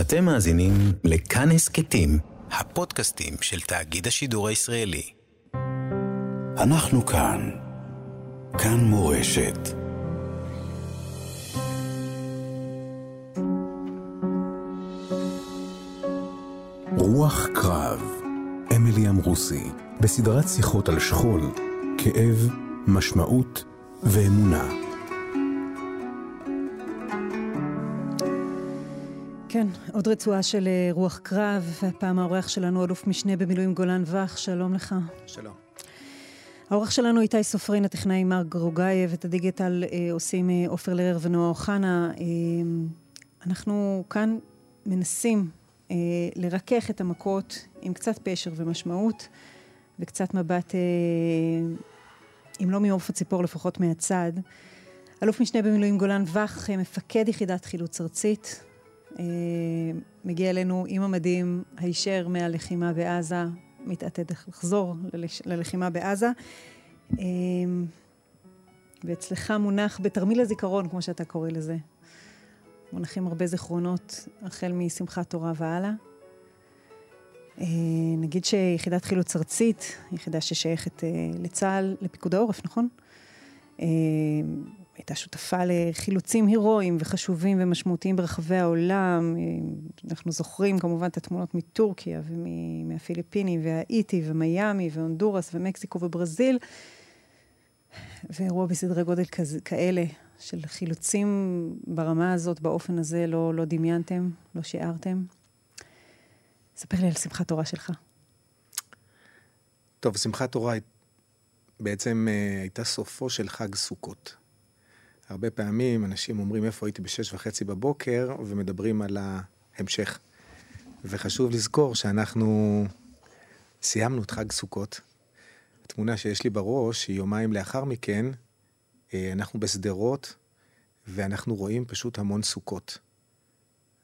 אתם מאזינים לכאן הסקטים, הפודקאסטים של תאגיד השידור הישראלי. אנחנו כאן, כאן מורשת. רוח קרב, אמילי עמרוסי, בסדרת שיחות על שכול, כאב, משמעות ואמונה. כן, עוד רצועה של רוח קרב, והפעם האורח שלנו אלוף משנה במילואים גולן וח, שלום לך. שלום. האורח שלנו איתי סופרין, הטכנאי מרק גרוגייב, את הדיגיטל עושים עופר לרר ונועה אוחנה. אנחנו כאן מנסים לרכך את המכות עם קצת פשר ומשמעות, וקצת מבט, אם לא מעוף הציפור, לפחות מהצד. אלוף משנה במילואים גולן וח, מפקד יחידת חילוץ ארצית, מגיע אלינו עם המדים הישר מהלחימה בעזה, מתעתד לחזור ללחימה בעזה, ואצלך מונח בתרמיל הזיכרון, כמו שאתה קורא לזה, מונחים הרבה זיכרונות החל משמחת תורה והלאה. נגיד שיחידת חילוץ ארצית, יחידה ששייכת לצה"ל, לפיקוד העורף, נכון? הייתה שותפה לחילוצים הירואיים וחשובים ומשמעותיים ברחבי העולם. אנחנו זוכרים כמובן את התמונות מטורקיה ומהפיליפינים והאיטי ומייאמי והונדורס ומקסיקו וברזיל. ואירוע בסדרי גודל כאלה של חילוצים ברמה הזאת, באופן הזה, לא דמיינתם, לא שיערתם. ספר לי על שמחת תורה שלך. טוב, שמחת תורה בעצם הייתה סופו של חג סוכות. הרבה פעמים אנשים אומרים איפה הייתי ב6:30 בבוקר, ומדברים על ההמשך. וחשוב לזכור שאנחנו סיימנו את חג סוכות. התמונה שיש לי בראש היא יומיים לאחר מכן, אנחנו בסדרות, ואנחנו רואים פשוט המון סוכות.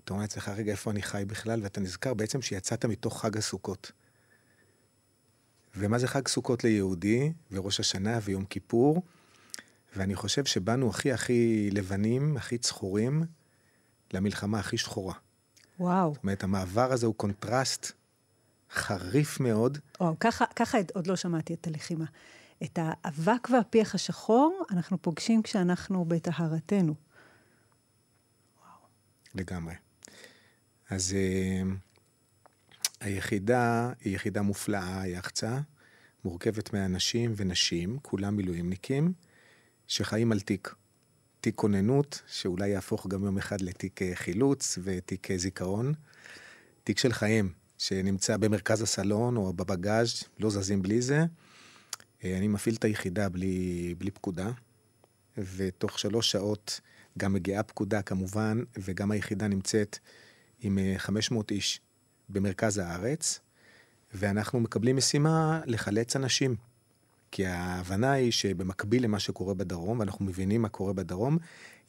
אתה אומר אצלך רגע איפה אני חי בכלל, ואתה נזכר בעצם שיצאת מתוך חג הסוכות. ומה זה חג סוכות ליהודי, וראש השנה ויום כיפור, ואני חושב שבאנו הכי לבנים, הכי צחורים, למלחמה הכי שחורה. וואו. זאת אומרת, המעבר הזה הוא קונטרסט חריף מאוד. וואו, ככה עוד לא שמעתי את הלחימה. את האבק והפיח השחור, אנחנו פוגשים כשאנחנו בטהרתנו. וואו. לגמרי. אז היחידה היא יחידה מופלאה, יחצה, מורכבת מאנשים ונשים, כולם מילואימניקים, שחיים על תיק כוננות, שאולי יהפוך גם יום אחד לתיק חילוץ ותיק זיכרון, תיק של חיים, שנמצא במרכז הסלון או בבגאז', לא זזים בלי זה. אני מפעיל את היחידה בלי פקודה, ותוך 3 שעות גם מגיעה פקודה כמובן, וגם היחידה נמצאת עם 500 איש במרכז הארץ, ואנחנו מקבלים משימה לחלץ אנשים. כי ההבנה היא שבמקביל למה שקורה בדרום, ואנחנו מבינים מה קורה בדרום,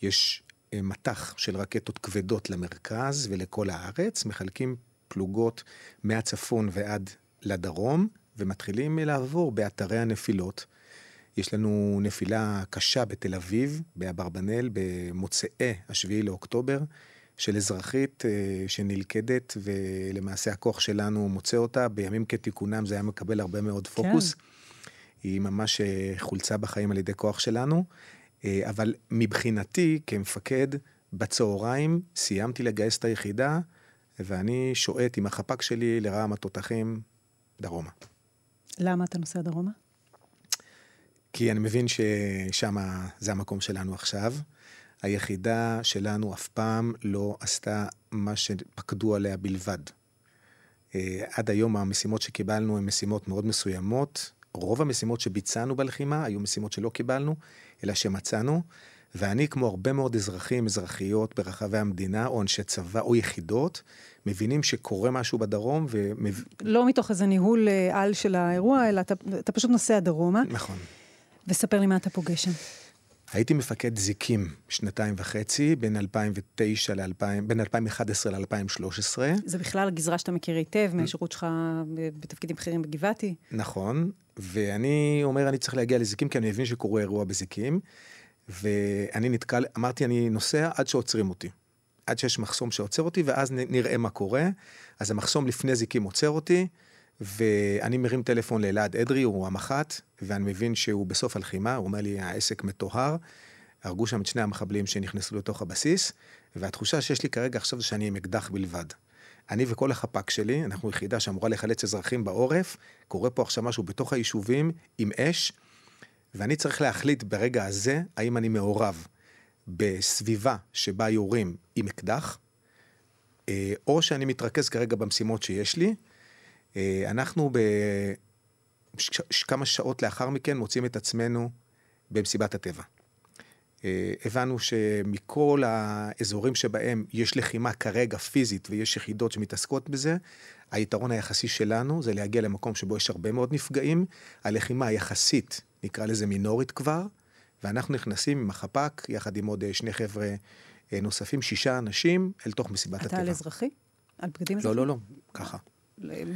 יש מתח של רקטות כבדות למרכז ולכל הארץ, מחלקים פלוגות מהצפון ועד לדרום, ומתחילים לעבור באתרי הנפילות. יש לנו נפילה קשה בתל אביב, באברבנל, במוצאי 7 באוקטובר, של אזרחית שנלכדת, ולמעשה הכוח שלנו מוצא אותה. בימים כתיקונם זה היה מקבל הרבה מאוד פוקוס. כן. היא ממש חולצה בחיים על ידי כוח שלנו, אבל מבחינתי, כמפקד, בצהריים, סיימתי לגייס את היחידה, ואני שואט עם החפק שלי לרעם התותחים דרומה. למה אתה נוסע דרומה? כי אני מבין ששם זה המקום שלנו עכשיו. היחידה שלנו אף פעם לא עשתה מה שפקדו עליה בלבד. עד היום המשימות שקיבלנו הן משימות מאוד מסוימות, רוב המשימות שביצענו בלחימה היו משימות שלא קיבלנו, אלא שמצאנו, ואני כמו הרבה מאוד אזרחים, אזרחיות ברחבי המדינה, או אנשי צבא, או יחידות, מבינים שקורה משהו בדרום, לא מתוך איזה ניהול על של האירוע, אלא אתה פשוט נוסע דרומה. נכון. וספר לי מה אתה פוגש שם. הייתי מפקד זיקים 2.5 בין 2011 ל-2013. זה בכלל גזרה שאתה מכיר היטב, מהשירות שלך בתפקידים בכירים בגבעתי. נכון, ואני אומר, אני צריך להגיע לזיקים, כי אני מבין שקורה אירוע בזיקים, ואני נתקל, אמרתי, אני נוסע עד שעוצרים אותי. עד שיש מחסום שעוצר אותי, ואז נראה מה קורה. אז המחסום לפני זיקים עוצר אותי, ואני מרים טלפון לאלעד אדרי, הוא המח"ט, ואני מבין שהוא בסוף הלחימה, הוא אומר לי, העסק מטוהר, הרגו שם את שני המחבלים שנכנסו לתוך הבסיס, והתחושה שיש לי כרגע עכשיו זה שאני עם אקדח בלבד. אני וכל החפ"ק שלי, אנחנו יחידה שאמורה לחלץ אזרחים בעורף, קורה פה עכשיו משהו בתוך היישובים עם אש, ואני צריך להחליט ברגע הזה, האם אני מעורב בסביבה שבה יורים עם אקדח, או שאני מתרכז כרגע במשימות שיש לי. אנחנו כמה שעות לאחר מכן מוצאים את עצמנו במסיבת הטבע. הבנו שמכל האזורים שבהם יש לחימה כרגע פיזית ויש יחידות שמתעסקות בזה, היתרון היחסי שלנו זה להגיע למקום שבו יש הרבה מאוד נפגעים, הלחימה היחסית נקרא לזה מינורית כבר, ואנחנו נכנסים עם החפ"ק יחד עם עוד שני חבר'ה נוספים, 6 אנשים אל תוך מסיבת הטבע. אתה על אזרחי? על בגדים אזרחי? לא, ככה.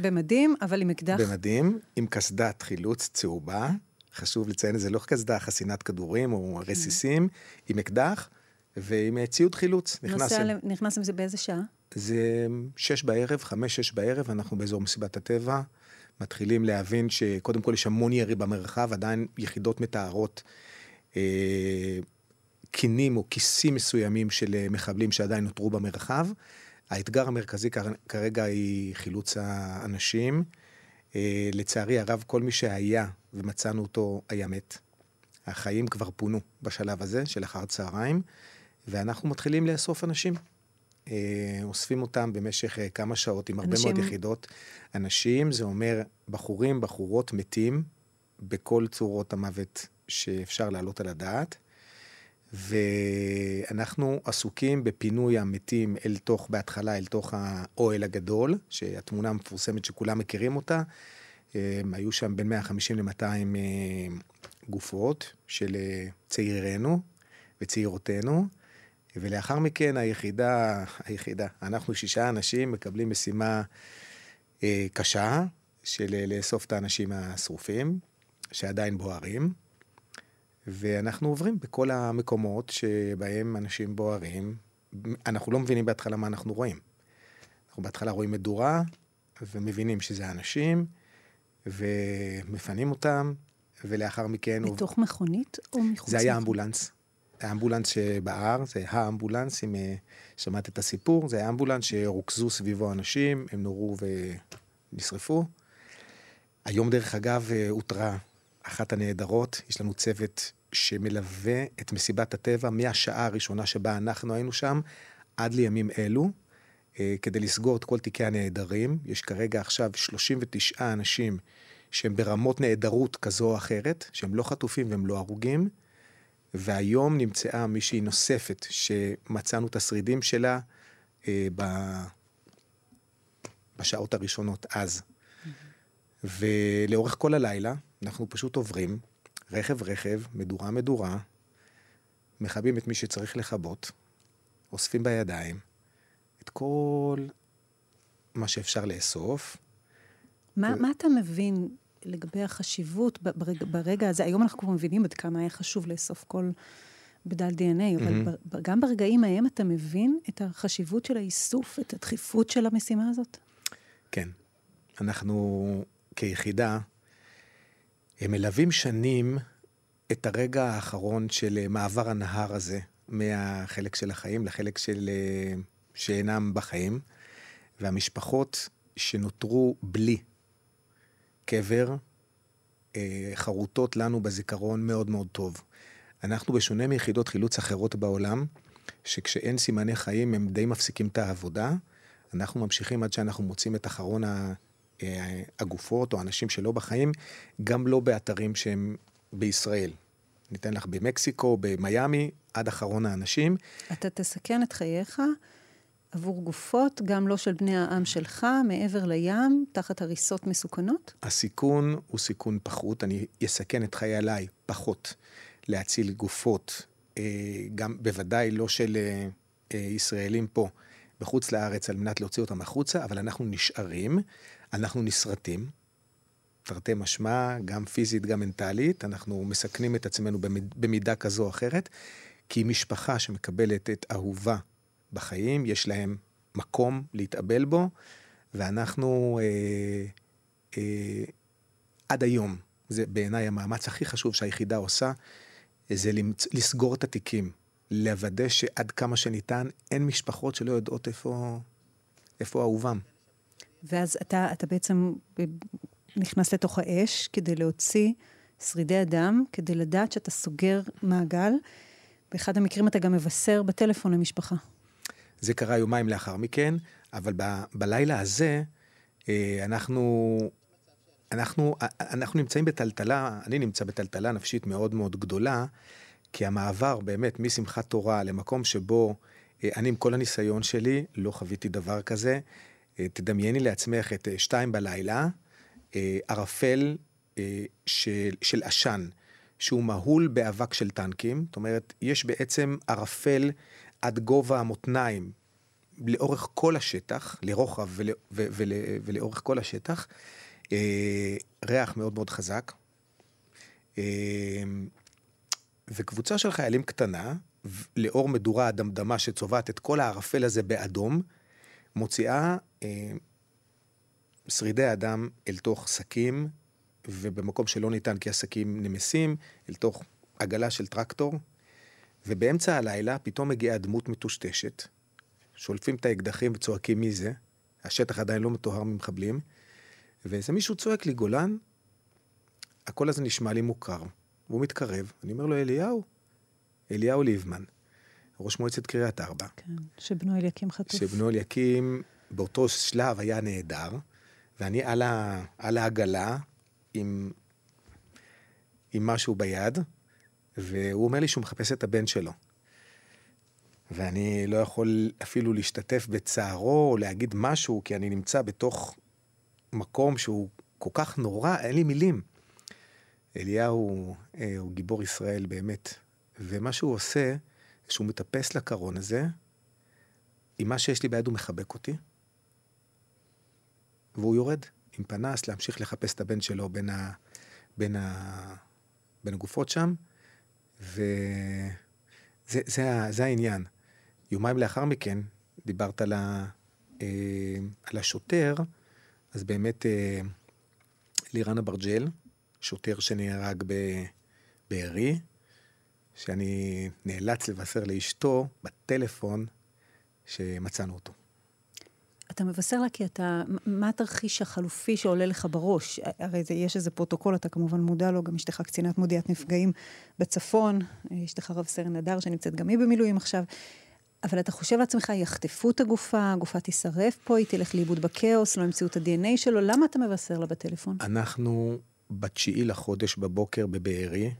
במדים, אבל עם אקדח. במדים, עם קסדת חילוץ צהובה, חשוב לציין את זה, לא קסדה, חסינת כדורים או רסיסים, עם אקדח ועם ציוד חילוץ. נכנס עם זה באיזה שעה? זה 6 בערב, 5-6 בערב, אנחנו באזור מסיבת הטבע, מתחילים להבין שקודם כל יש המון ירי במרחב, עדיין יחידות מתארות קינים או כיסים מסוימים של מחבלים שעדיין נותרו במרחב. האתגר המרכזי כרגע היא חילוץ האנשים. לצערי הרב, כל מי שהיה ומצאנו אותו היה מת. החיים כבר פונו בשלב הזה של אחר צהריים, ואנחנו מתחילים לאסוף אנשים. אוספים אותם במשך כמה שעות עם הרבה מאוד יחידות. אנשים, זה אומר בחורים, בחורות מתים, בכל צורות המוות שאפשר להעלות על הדעת. ואנחנו עסוקים בפינוי המתים אל תוך, בהתחלה אל תוך האוהל הגדול, שהתמונה המפורסמת שכולם מכירים אותה, היו שם בין 150 ל-200 גופות של צעירנו וצעירותינו, ולאחר מכן היחידה, אנחנו 6 אנשים מקבלים משימה קשה, של לאסוף את האנשים השרופים, שעדיין בוערים, ואנחנו עוברים בכל המקומות שבהם אנשים בוערים, אנחנו לא מבינים בהתחלה מה אנחנו רואים. אנחנו בהתחלה רואים מדורה, ומבינים שזה אנשים, ומפנים אותם, ולאחר מכן... מתוך מכונית או מחוץ? זה היה אמבולנס. האמבולנס שבער, זה האמבולנס, אם שמעת את הסיפור, זה היה אמבולנס שרוכזו סביבו אנשים, הם נורו ונשרפו. היום דרך אגב הותרה אחת הנהדרות, יש לנו צוות שמלווה את מסיבת הטבע מהשעה הראשונה שבה אנחנו היינו שם, עד לימים אלו, כדי לסגור את כל תיקי הנהדרים. יש כרגע עכשיו 39 אנשים שהם ברמות נהדרות כזו או אחרת, שהם לא חטופים והם לא הרוגים, והיום נמצאה מישהי נוספת שמצאנו את השרידים שלה בשעות הראשונות אז. ולאורך כל הלילה אנחנו פשוט עוברים רכב, מדורה, מחבים את מי שצריך לחבות, אוספים בידיים את כל מה שאפשר לאסוף. מה אתה מבין לגבי החשיבות ברגע הזה? היום אנחנו כבר מבינים עד כמה היה חשוב לאסוף כל בדל DNA, אבל גם ברגעים ההם אתה מבין את החשיבות של האיסוף, את הדחיפות של המשימה הזאת? כן. אנחנו כיחידה מלווים שנים את הרגע האחרון של מעבר הנהר הזה, מהחלק של החיים לחלק של שאינם בחיים, והמשפחות שנותרו בלי קבר, חרוטות לנו בזיכרון מאוד מאוד טוב. אנחנו בשונה מיחידות חילוץ אחרות בעולם, שכשאין סימני חיים הם די מפסיקים את העבודה, אנחנו ממשיכים עד שאנחנו מוצאים את אחרון הגופות או אנשים שלא בחיים, גם לא באתרים שהם בישראל. ניתן לך במקסיקו, במיימי, עד אחרון האנשים. אתה תסכן את חייך עבור גופות, גם לא של בני העם שלך, מעבר לים, תחת הריסות מסוכנות? הסיכון הוא סיכון פחות, אני אסכן את חיי עליי פחות להציל גופות, גם בוודאי לא של ישראלים פה, בחוץ לארץ, על מנת להוציא אותם החוצה, אבל אנחנו נשארים, אנחנו נשרטים, תרתי משמע, גם פיזית, גם מנטלית, אנחנו מסכנים את עצמנו במידה כזו או אחרת, כי משפחה שמקבלת את אהובה בחיים, יש להם מקום להתאבל בו, ואנחנו עד היום, זה בעיניי המאמץ הכי חשוב שהיחידה עושה, זה לסגור את התיקים, לוודא שעד כמה שניתן, אין משפחות שלא יודעות איפה אהובם. ואז אתה בעצם נכנס לתוך האש, כדי להוציא שרידי אדם, כדי לדעת שאתה סוגר מעגל, באחד המקרים אתה גם מבשר בטלפון למשפחה. זה קרה יומיים לאחר מכן, אבל בלילה הזה, אנחנו נמצאים בטלטלה, אני נמצא בטלטלה נפשית מאוד מאוד גדולה, כי המעבר באמת משמחת תורה למקום שבו אני עם כל הניסיון שלי, לא חוויתי דבר כזה, תדמייני לעצמך את 2:00 בלילה, ערפל של אשן, שהוא מהול באבק של טנקים, זאת אומרת, יש בעצם ערפל עד גובה המותניים, לאורך כל השטח, לרוחב ולאורך כל השטח, ריח מאוד מאוד חזק, וקבוצה של חיילים קטנה, לאור מדורה הדמדמה שצובעת את כל הערפל הזה באדום, מוציאה שרידי אדם אל תוך שקים, ובמקום שלא ניתן כי השקים נמסים, אל תוך עגלה של טרקטור, ובאמצע הלילה פתאום מגיעה דמות מטושטשת, שולפים את האקדחים וצועקים מי זה, השטח עדיין לא מטוהר ממחבלים, ואיזה מישהו צועק לי, גולן, הכל הזה נשמע לי מוכר, והוא מתקרב, אני אומר לו, אליהו ליבמן, ראש מועצת קריית 4. כן, שבנו אליקים חטוף. שבנו אליקים, באותו שלב היה נהדר, ואני על העגלה, עם משהו ביד, והוא אומר לי שהוא מחפש את הבן שלו. ואני לא יכול אפילו להשתתף בצערו, או להגיד משהו, כי אני נמצא בתוך מקום שהוא כל כך נורא, אין לי מילים. אליהו הוא גיבור ישראל באמת, ומה שהוא עושה, שהוא מטפס לקרון הזה, עם מה שיש לי ביד הוא מחבק אותי, והוא יורד. עם פנס, להמשיך לחפש את הבן שלו בין הגופות שם, וזה העניין. יומיים לאחר מכן, דיברת על השוטר, אז באמת לירנה ברג'ל, שוטר שנהרג בערי, שאני נאלץ לבשר לאשתו בטלפון שמצאנו אותו. אתה מבשר לה כי אתה, מה התרחיש החלופי שעולה לך בראש? הרי יש איזה פרוטוקול, אתה כמובן מודע לו, גם אשתך קצינת מודיעת נפגעים בצפון, אשתך רב סרן נדר שנמצאת גם היא במילואים עכשיו, אבל אתה חושב לעצמך, יחטפו את הגופה, הגופה תישרף פה, היא תלך לאיבוד בקאוס, לא המציאו את ה-DNA שלו, למה אתה מבשר לה בטלפון? אנחנו ב9 לחודש בבוקר בבארי,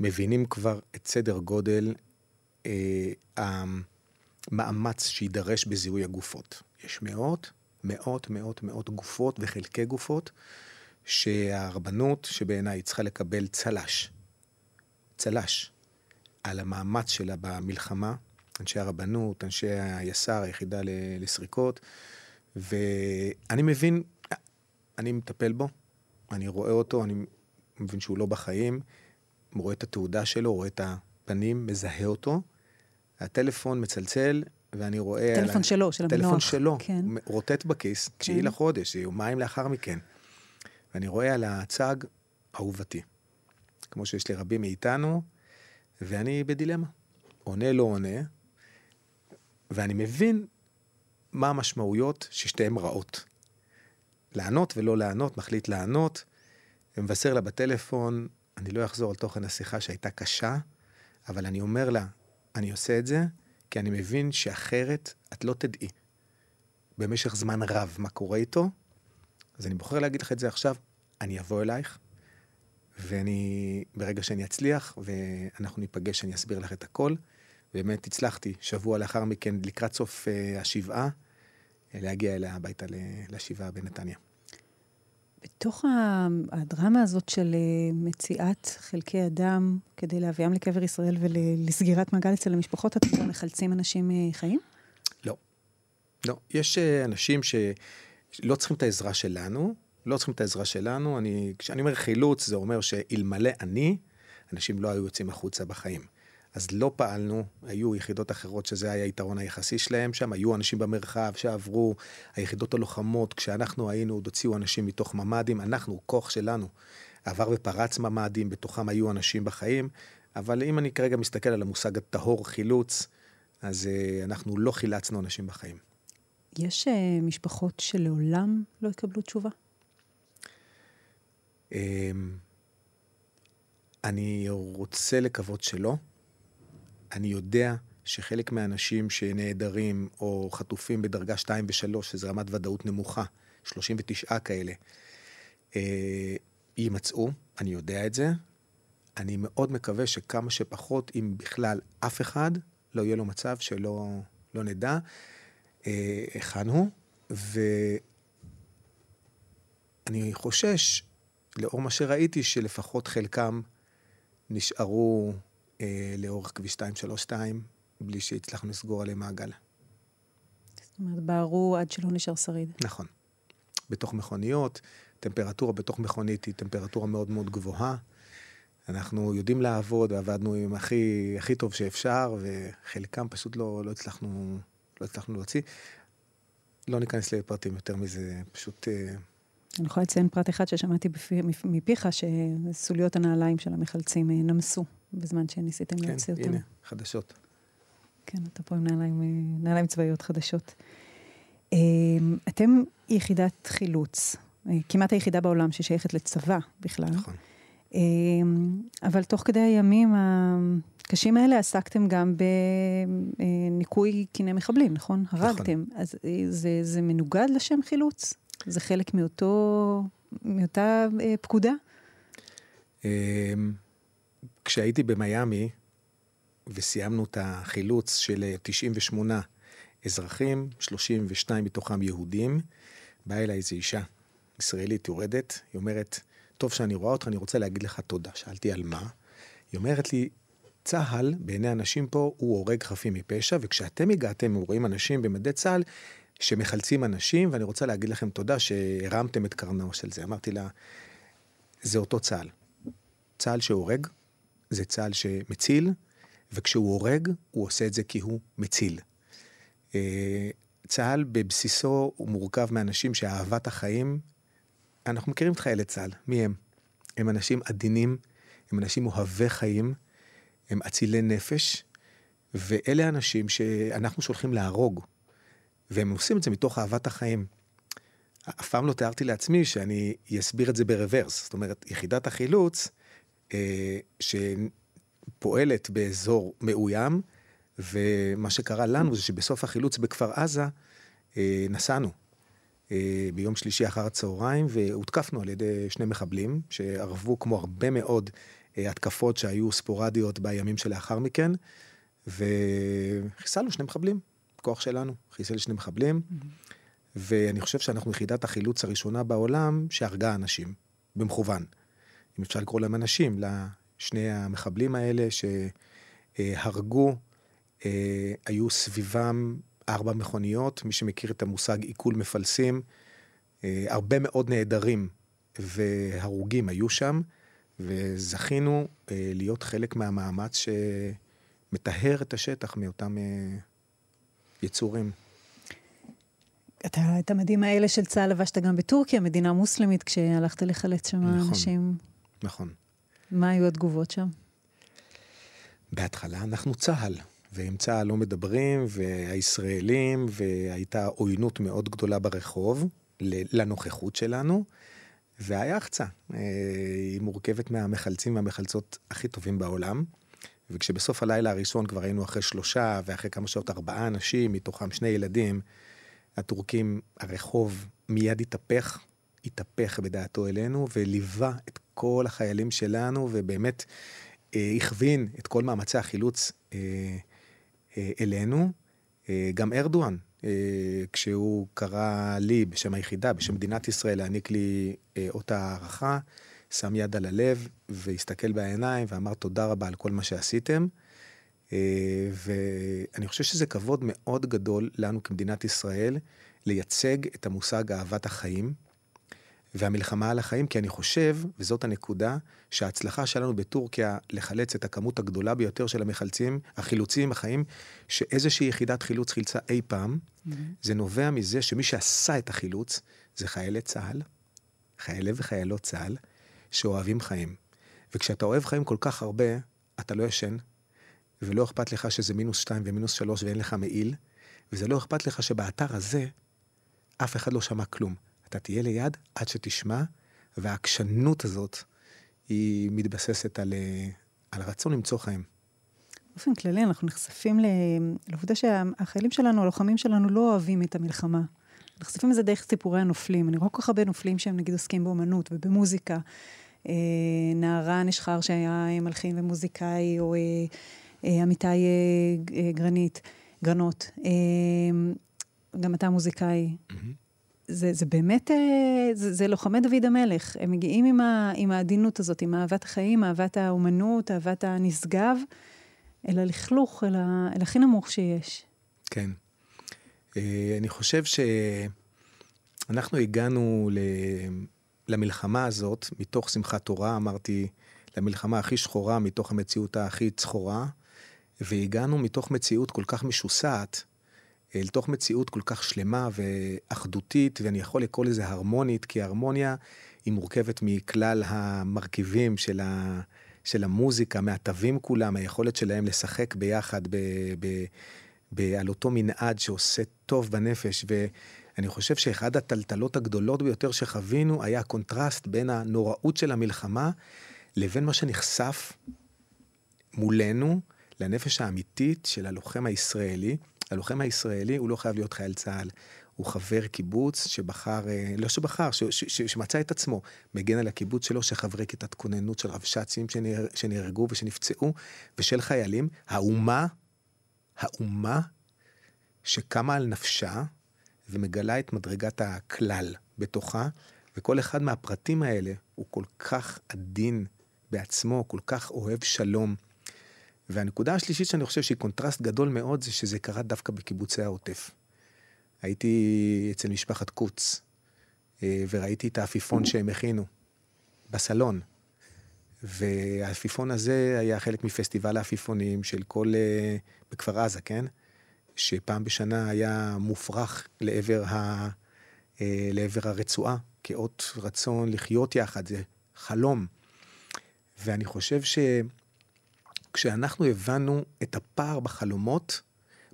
מבינים כבר את סדר גודל המאמץ שידרש בזיהוי הגופות. יש מאות גופות וחלקי גופות, שהרבנות שבעיניי צריכה לקבל צלש, על המאמץ שלה במלחמה, אנשי הרבנות, אנשי היס"ר, היחידה לסריקות, ואני מבין, אני מטפל בו, אני רואה אותו, אני מבין שהוא לא בחיים, רואה את התעודה שלו, רואה את הפנים, מזהה אותו, הטלפון מצלצל, ואני רואה... טלפון שלו, של המנוח. טלפון שלו, רוטט בכיס, 9 לחודש, יומיים לאחר מכן. ואני רואה על הצג אהובתי, כמו שיש לי רבים מאיתנו, ואני בדילמה. עונה לא עונה, ואני מבין מה המשמעויות ששתיהם רעות. לענות ולא לענות, מחליט לענות, ומבשר לה בטלפון, אני לא אחזור על תוכן השיחה שהייתה קשה, אבל אני אומר לה, אני עושה את זה, כי אני מבין שאחרת את לא תדעי במשך זמן רב מה קורה איתו, אז אני בוחר להגיד לך את זה עכשיו, אני אבוא אלייך, ואני, ברגע שאני אצליח, ואנחנו ניפגש, אני אסביר לך את הכל, ובאמת הצלחתי, שבוע לאחר מכן, לקראת סוף השבעה, להגיע אליה הביתה לשבעה בנתניה. בתוך הדרמה הזאת של מציאת חלקי אדם, כדי להביאם לקבר ישראל ולסגירת מעגל אצל המשפחות, אתם לא מחלצים אנשים חיים? לא. לא. יש אנשים שלא צריכים את העזרה שלנו, כשאני אומר חילוץ, זה אומר שאלמלא אני, אנשים לא היו יוצאים החוצה בחיים. אז לא פעלנו, היו יחידות אחרות שזה היה היתרון היחסי שלהם שם, היו אנשים במרחב שעברו, היחידות הלוחמות, כשאנחנו היינו עוד הוציאו אנשים מתוך ממדים, אנחנו, כוח שלנו, עבר ופרץ ממדים, בתוכם היו אנשים בחיים, אבל אם אני כרגע מסתכל על המושג הטהור חילוץ, אז אנחנו לא חילצנו אנשים בחיים. יש משפחות שלעולם לא יקבלו תשובה? אני רוצה לקוות שלא. אני יודע שחלק מהאנשים שנעדרים או חטופים בדרגה 2 ו-3, שזו רמת ודאות נמוכה, 39 כאלה, יימצאו, אני יודע את זה. אני מאוד מקווה שכמה שפחות, אם בכלל אף אחד, לא יהיה לו מצב שלא נדע היכן הוא, ואני חושש, לאור מה שראיתי, שלפחות חלקם נשארו לאורך כביש 232, בלי שהצלחנו לסגור עליהם מעגל. זאת אומרת, בערו עד שלא נשאר שריד. נכון. בתוך מכוניות, טמפרטורה בתוך מכונית היא טמפרטורה מאוד מאוד גבוהה, אנחנו יודעים לעבוד, ועבדנו עם הכי טוב שאפשר, וחלקם פשוט לא הצלחנו להוציא. לא ניכנס לפרטים יותר מזה, פשוט... אני יכולה לציין פרט אחד ששמעתי מפיך, שסוליות הנעליים של המחלצים נמסו, בזמן שניסיתם להוציא אותם. כן, הנה, חדשות. כן, אתה פה עם נעליים צבאיות חדשות. אתם יחידת חילוץ, כמעט היחידה בעולם ששייכת לצבא בכלל. נכון. אבל תוך כדי הימים הקשים האלה עסקתם גם בניקוי קיני מחבלים, נכון? הרגתם. אז זה מנוגד לשם חילוץ? זה חלק מאותה פקודה? כשהייתי במיימי וסיימנו את החילוץ של 98 אזרחים, 32 מתוכם יהודים, באה אליי איזו אישה ישראלית יורדת, היא אומרת, טוב שאני רואה אותך, אני רוצה להגיד לך תודה. שאלתי על מה? היא אומרת לי, צהל, בעיני אנשים פה, הוא הורג חפים מפשע, וכשאתם הגעתם, רואים אנשים במדי צהל, שמחלצים אנשים, ואני רוצה להגיד לכם תודה, שהרמתם את קרנאו של זה. אמרתי לה, זה אותו צהל. צהל שהורג, זה צהל שמציל, וכשהוא הורג, הוא עושה את זה כי הוא מציל. צהל בבסיסו, הוא מורכב מאנשים שאהבת החיים, אנחנו מכירים את חיילי צה"ל, מי הם? הם אנשים עדינים, הם אנשים אוהבי חיים, הם אצילי נפש, ואלה אנשים שאנחנו שולחים להרוג, והם עושים את זה מתוך אהבת החיים. אף פעם לא תיארתי לעצמי שאני אסביר את זה ברוורס, זאת אומרת, יחידת החילוץ, שפועלת באזור מאוים, ומה שקרה לנו זה שבסוף החילוץ בכפר עזה, נסענו. ביום שלישי אחר הצהריים, והותקפנו על ידי שני מחבלים, שערבו כמו הרבה מאוד התקפות שהיו ספורדיות בימים שלאחר מכן, וחיסלנו שני מחבלים, כוח שלנו, חיסל שני מחבלים, ואני חושב שאנחנו יחידת החילוץ הראשונה בעולם, שהרגה אנשים, במכוון. אם אפשר לקרוא להם אנשים, לשני המחבלים האלה שהרגו, היו סביבם 4 מכוניות, מי שמכיר את המושג עיכול מפלסים, הרבה מאוד נעדרים והרוגים היו שם, וזכינו להיות חלק מהמאמץ שמטהר את השטח מאותם יצורים. את המדים האלה של צה"ל לבשת גם בטורקיה, מדינה מוסלמית, כשהלכת לחלץ שם אנשים. נכון. מה היו התגובות שם? בהתחלה אנחנו צה"ל. ועם צה"ל לא מדברים, והישראלים, והייתה עוינות מאוד גדולה ברחוב, לנוכחות שלנו, והיה החצה. היא מורכבת מהמחלצים והמחלצות הכי טובים בעולם, וכשבסוף הלילה הראשון כבר היינו אחרי 3, ואחרי כמה שעות 4 אנשים, מתוכם 2 ילדים, הטורקים, הרחוב מיד התהפך בדעתו אלינו, וליווה את כל החיילים שלנו, ובאמת הכווין את כל מאמצי החילוץ אלינו. גם ארדואן, כשהוא קרא לי בשם היחידה, בשם מדינת ישראל, להעניק לי אות הערכה, שם יד על הלב והסתכל בעיניים ואמר תודה רבה על כל מה שעשיתם. ואני חושב שזה כבוד מאוד גדול לנו כמדינת ישראל, לייצג את המושג אהבת החיים, והמלחמה על החיים, כי אני חושב, וזאת הנקודה, שההצלחה שלנו בטורקיה לחלץ את הכמות הגדולה ביותר של המחלצים, החילוצים, החיים, שאיזושהי יחידת חילוץ חילצה אי פעם, זה נובע מזה שמי שעשה את החילוץ, זה חיילי צהל, חיילי וחיילות צהל, שאוהבים חיים. וכשאתה אוהב חיים כל כך הרבה, אתה לא ישן, ולא אכפת לך שזה -2 ו-3 ואין לך מעיל, וזה לא אכפת לך שבאתר הזה, אף אחד לא שמע כלום. אתה תהיה ליד עד שתשמע, והעקשנות הזאת היא מתבססת על רצון למצוא חיים. באופן כללי, אנחנו נחשפים לעובדה שהחיילים שלנו, הלוחמים שלנו, לא אוהבים את המלחמה. נחשפים לזה דרך סיפורי הנופלים. אני רואה כל כך הרבה נופלים שהם נגיד עוסקים באומנות ובמוזיקה. נערה נשחר שהיה מלחין ומוזיקאי, או אמיתי גרנות. גם אתה מוזיקאי. זה באמת, זה לוחמי דוד המלך, הם מגיעים עם העדינות הזאת, עם אהבת החיים, אהבת האומנות, אהבת הנשגב, אל הלכלוך, אל הכי נמוך שיש. כן. אני חושב שאנחנו הגענו למלחמה הזאת, מתוך שמחת תורה, אמרתי, למלחמה הכי שחורה, מתוך המציאות הכי צחורה, והגענו מתוך מציאות כל כך משוסעת, אל תוך מציאות כל כך שלמה ואחדותית, ואני יכול לקרוא לזה הרמונית, כי הרמוניה היא מורכבת מכלל המרכיבים של המוזיקה, מהטבים כולם, היכולת שלהם לשחק ביחד על אותו מנעד שעושה טוב בנפש, ואני חושב שאחד הטלטלות הגדולות ביותר שחווינו, היה הקונטרסט בין הנוראות של המלחמה, לבין מה שנחשף מולנו, לנפש האמיתית של הלוחם הישראלי, הלוחם הישראלי הוא לא חייב להיות חייל צהל, הוא חבר קיבוץ שבחר, לא שבחר, שמצא את עצמו, מגן על הקיבוץ שלו, שחברי כיתת כוננות של רבש"צים שנהרגו ושנפצעו, ושל חיילים, האומה שקמה על נפשה, ומגלה את מדרגת הכלל בתוכה, וכל אחד מהפרטים האלה, הוא כל כך עדין בעצמו, כל כך אוהב שלום, והנקודה השלישית שאני חושב שהיא קונטרסט גדול מאוד, זה שזה קרה דווקא בקיבוצי העוטף. הייתי אצל משפחת קוץ, וראיתי את העפיפון שהם הכינו, בסלון. והעפיפון הזה היה חלק מפסטיבל העפיפונים של כל, בכפר עזה, כן? שפעם בשנה היה מופרח לעבר הרצועה, כאות רצון לחיות יחד, זה חלום. ואני חושב כשאנחנו הבנו את הפער בחלומות,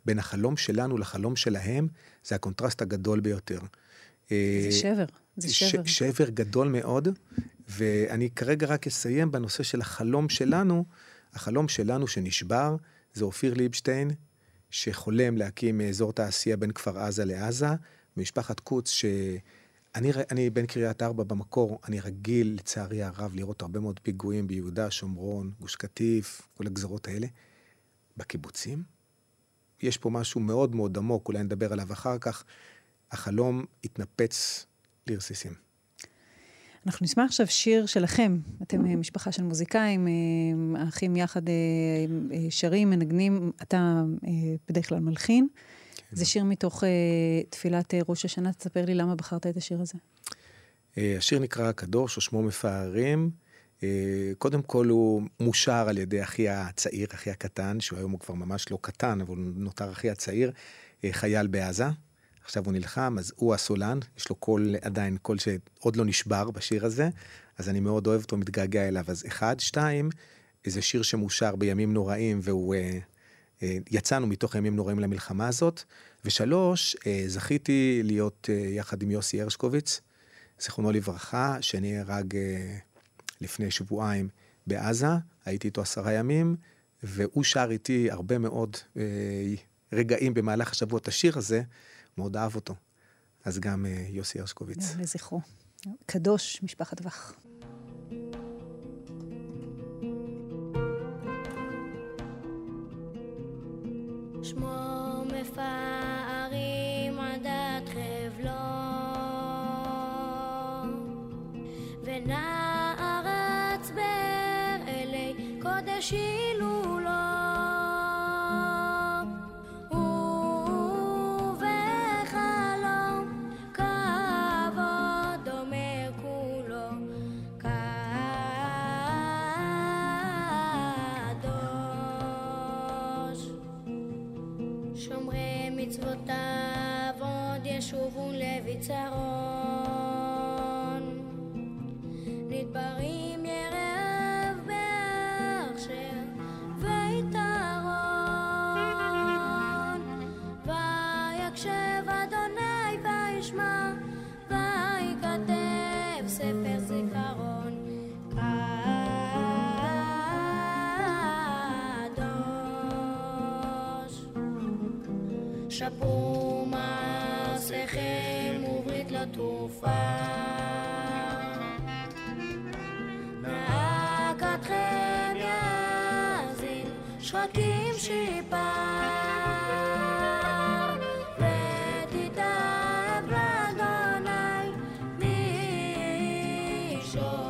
בין החלום שלנו לחלום שלהם, זה הקונטרסט הגדול ביותר. זה שבר, זה שבר. שבר גדול מאוד, ואני כרגע רק אסיים בנושא של החלום שלנו, החלום שלנו שנשבר, זה אופיר ליבשטיין, שחולם להקים אזור תעשייה בין כפר עזה לעזה, משפחת קוץ אני בן קריית 4 במקור, אני רגיל לצערי הרב לראות הרבה מאוד פיגועים ביהודה, שומרון, גוש קטיף, כל הגזרות האלה. בקיבוצים, יש פה משהו מאוד מאוד עמוק, אולי נדבר עליו אחר כך, החלום התנפץ לרסיסים. אנחנו נשמע עכשיו שיר שלכם, אתם משפחה של מוזיקאים, האחים יחד שרים, מנגנים, אתה בדרך כלל מלחין, זה שיר מתוך תפילת ראש השנה, תספר לי למה בחרת את השיר הזה. השיר נקרא קדוש, או שמו מפארים, קודם כל הוא מושר על ידי אחי הצעיר, אחי הקטן, שהוא היום הוא כבר ממש לא קטן, אבל הוא נותר אחי הצעיר, חייל בעזה, עכשיו הוא נלחם, אז הוא הסולן, יש לו קול עדיין, קול שעוד לא נשבר בשיר הזה, אז אני מאוד אוהב אותו, מתגעגע אליו, אז 1, 2, איזה שיר שמושר בימים נוראים, והוא... יצאנו מתוך הימים נוראים למלחמה הזאת, 3, זכיתי להיות יחד עם יוסי הרשקוביץ, זכרונו לברכה, שנהרג לפני שבועיים בעזה, הייתי איתו 10 ימים, והוא שר איתי הרבה מאוד רגעים במהלך השבוע, את השיר הזה, מאוד אהב אותו, אז גם יוסי הרשקוביץ. לזכרו, קדוש משפחת וח. שמו מפארים עדת חבלו ונערץ באלי קודש הילולו ובחלום כבוד אומר כולו מצוותיו עוד ישובו לביצרון, נדברים ירב בהכשר ויתרון. ויקשב אדוני וישמע, ויכתב ספר זיכרון. שפו מעשיכם וברית לא תופר, מעקתכם יאזיל שחקים שיפר, ותתאב לאדוני מי שופר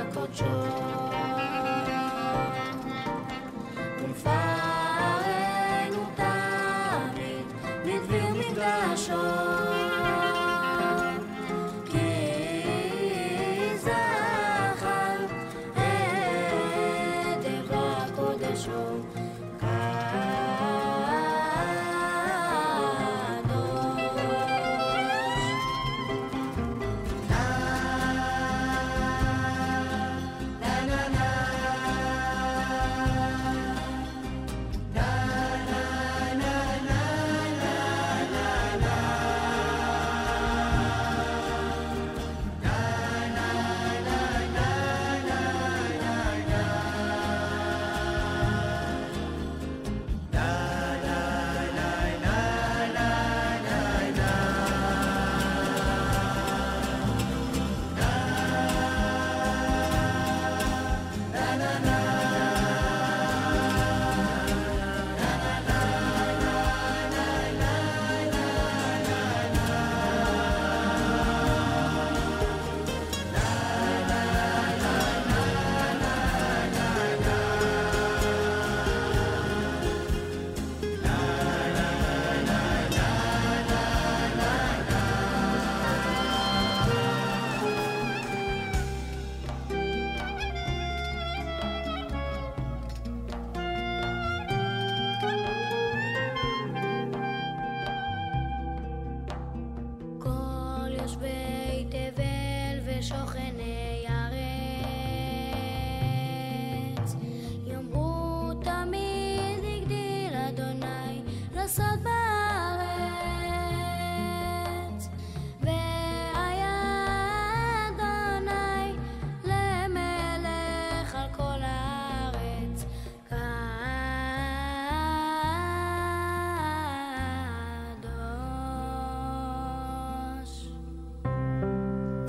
הקודשו, ונפארנו תמיד מדביר מקדשו, כי זכר את דבר הקודשו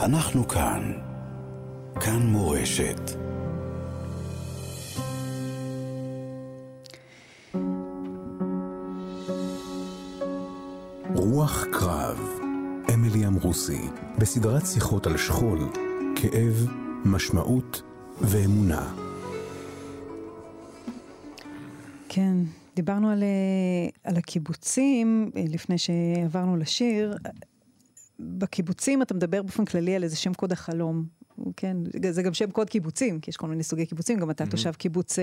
אנחנו כאן, כאן מורשת. רוח קרב, אמילי עמרוסי, בסדרת שיחות על שכול, כאב, משמעות ואמונה. כן, דיברנו על הקיבוצים לפני שעברנו לשיר. בקיבוצים אתה מדבר באופן כללי על איזה שם קוד החלום, כן? זה גם שם קוד קיבוצים, כי יש כל מיני סוגי קיבוצים, גם אתה תושב קיבוץ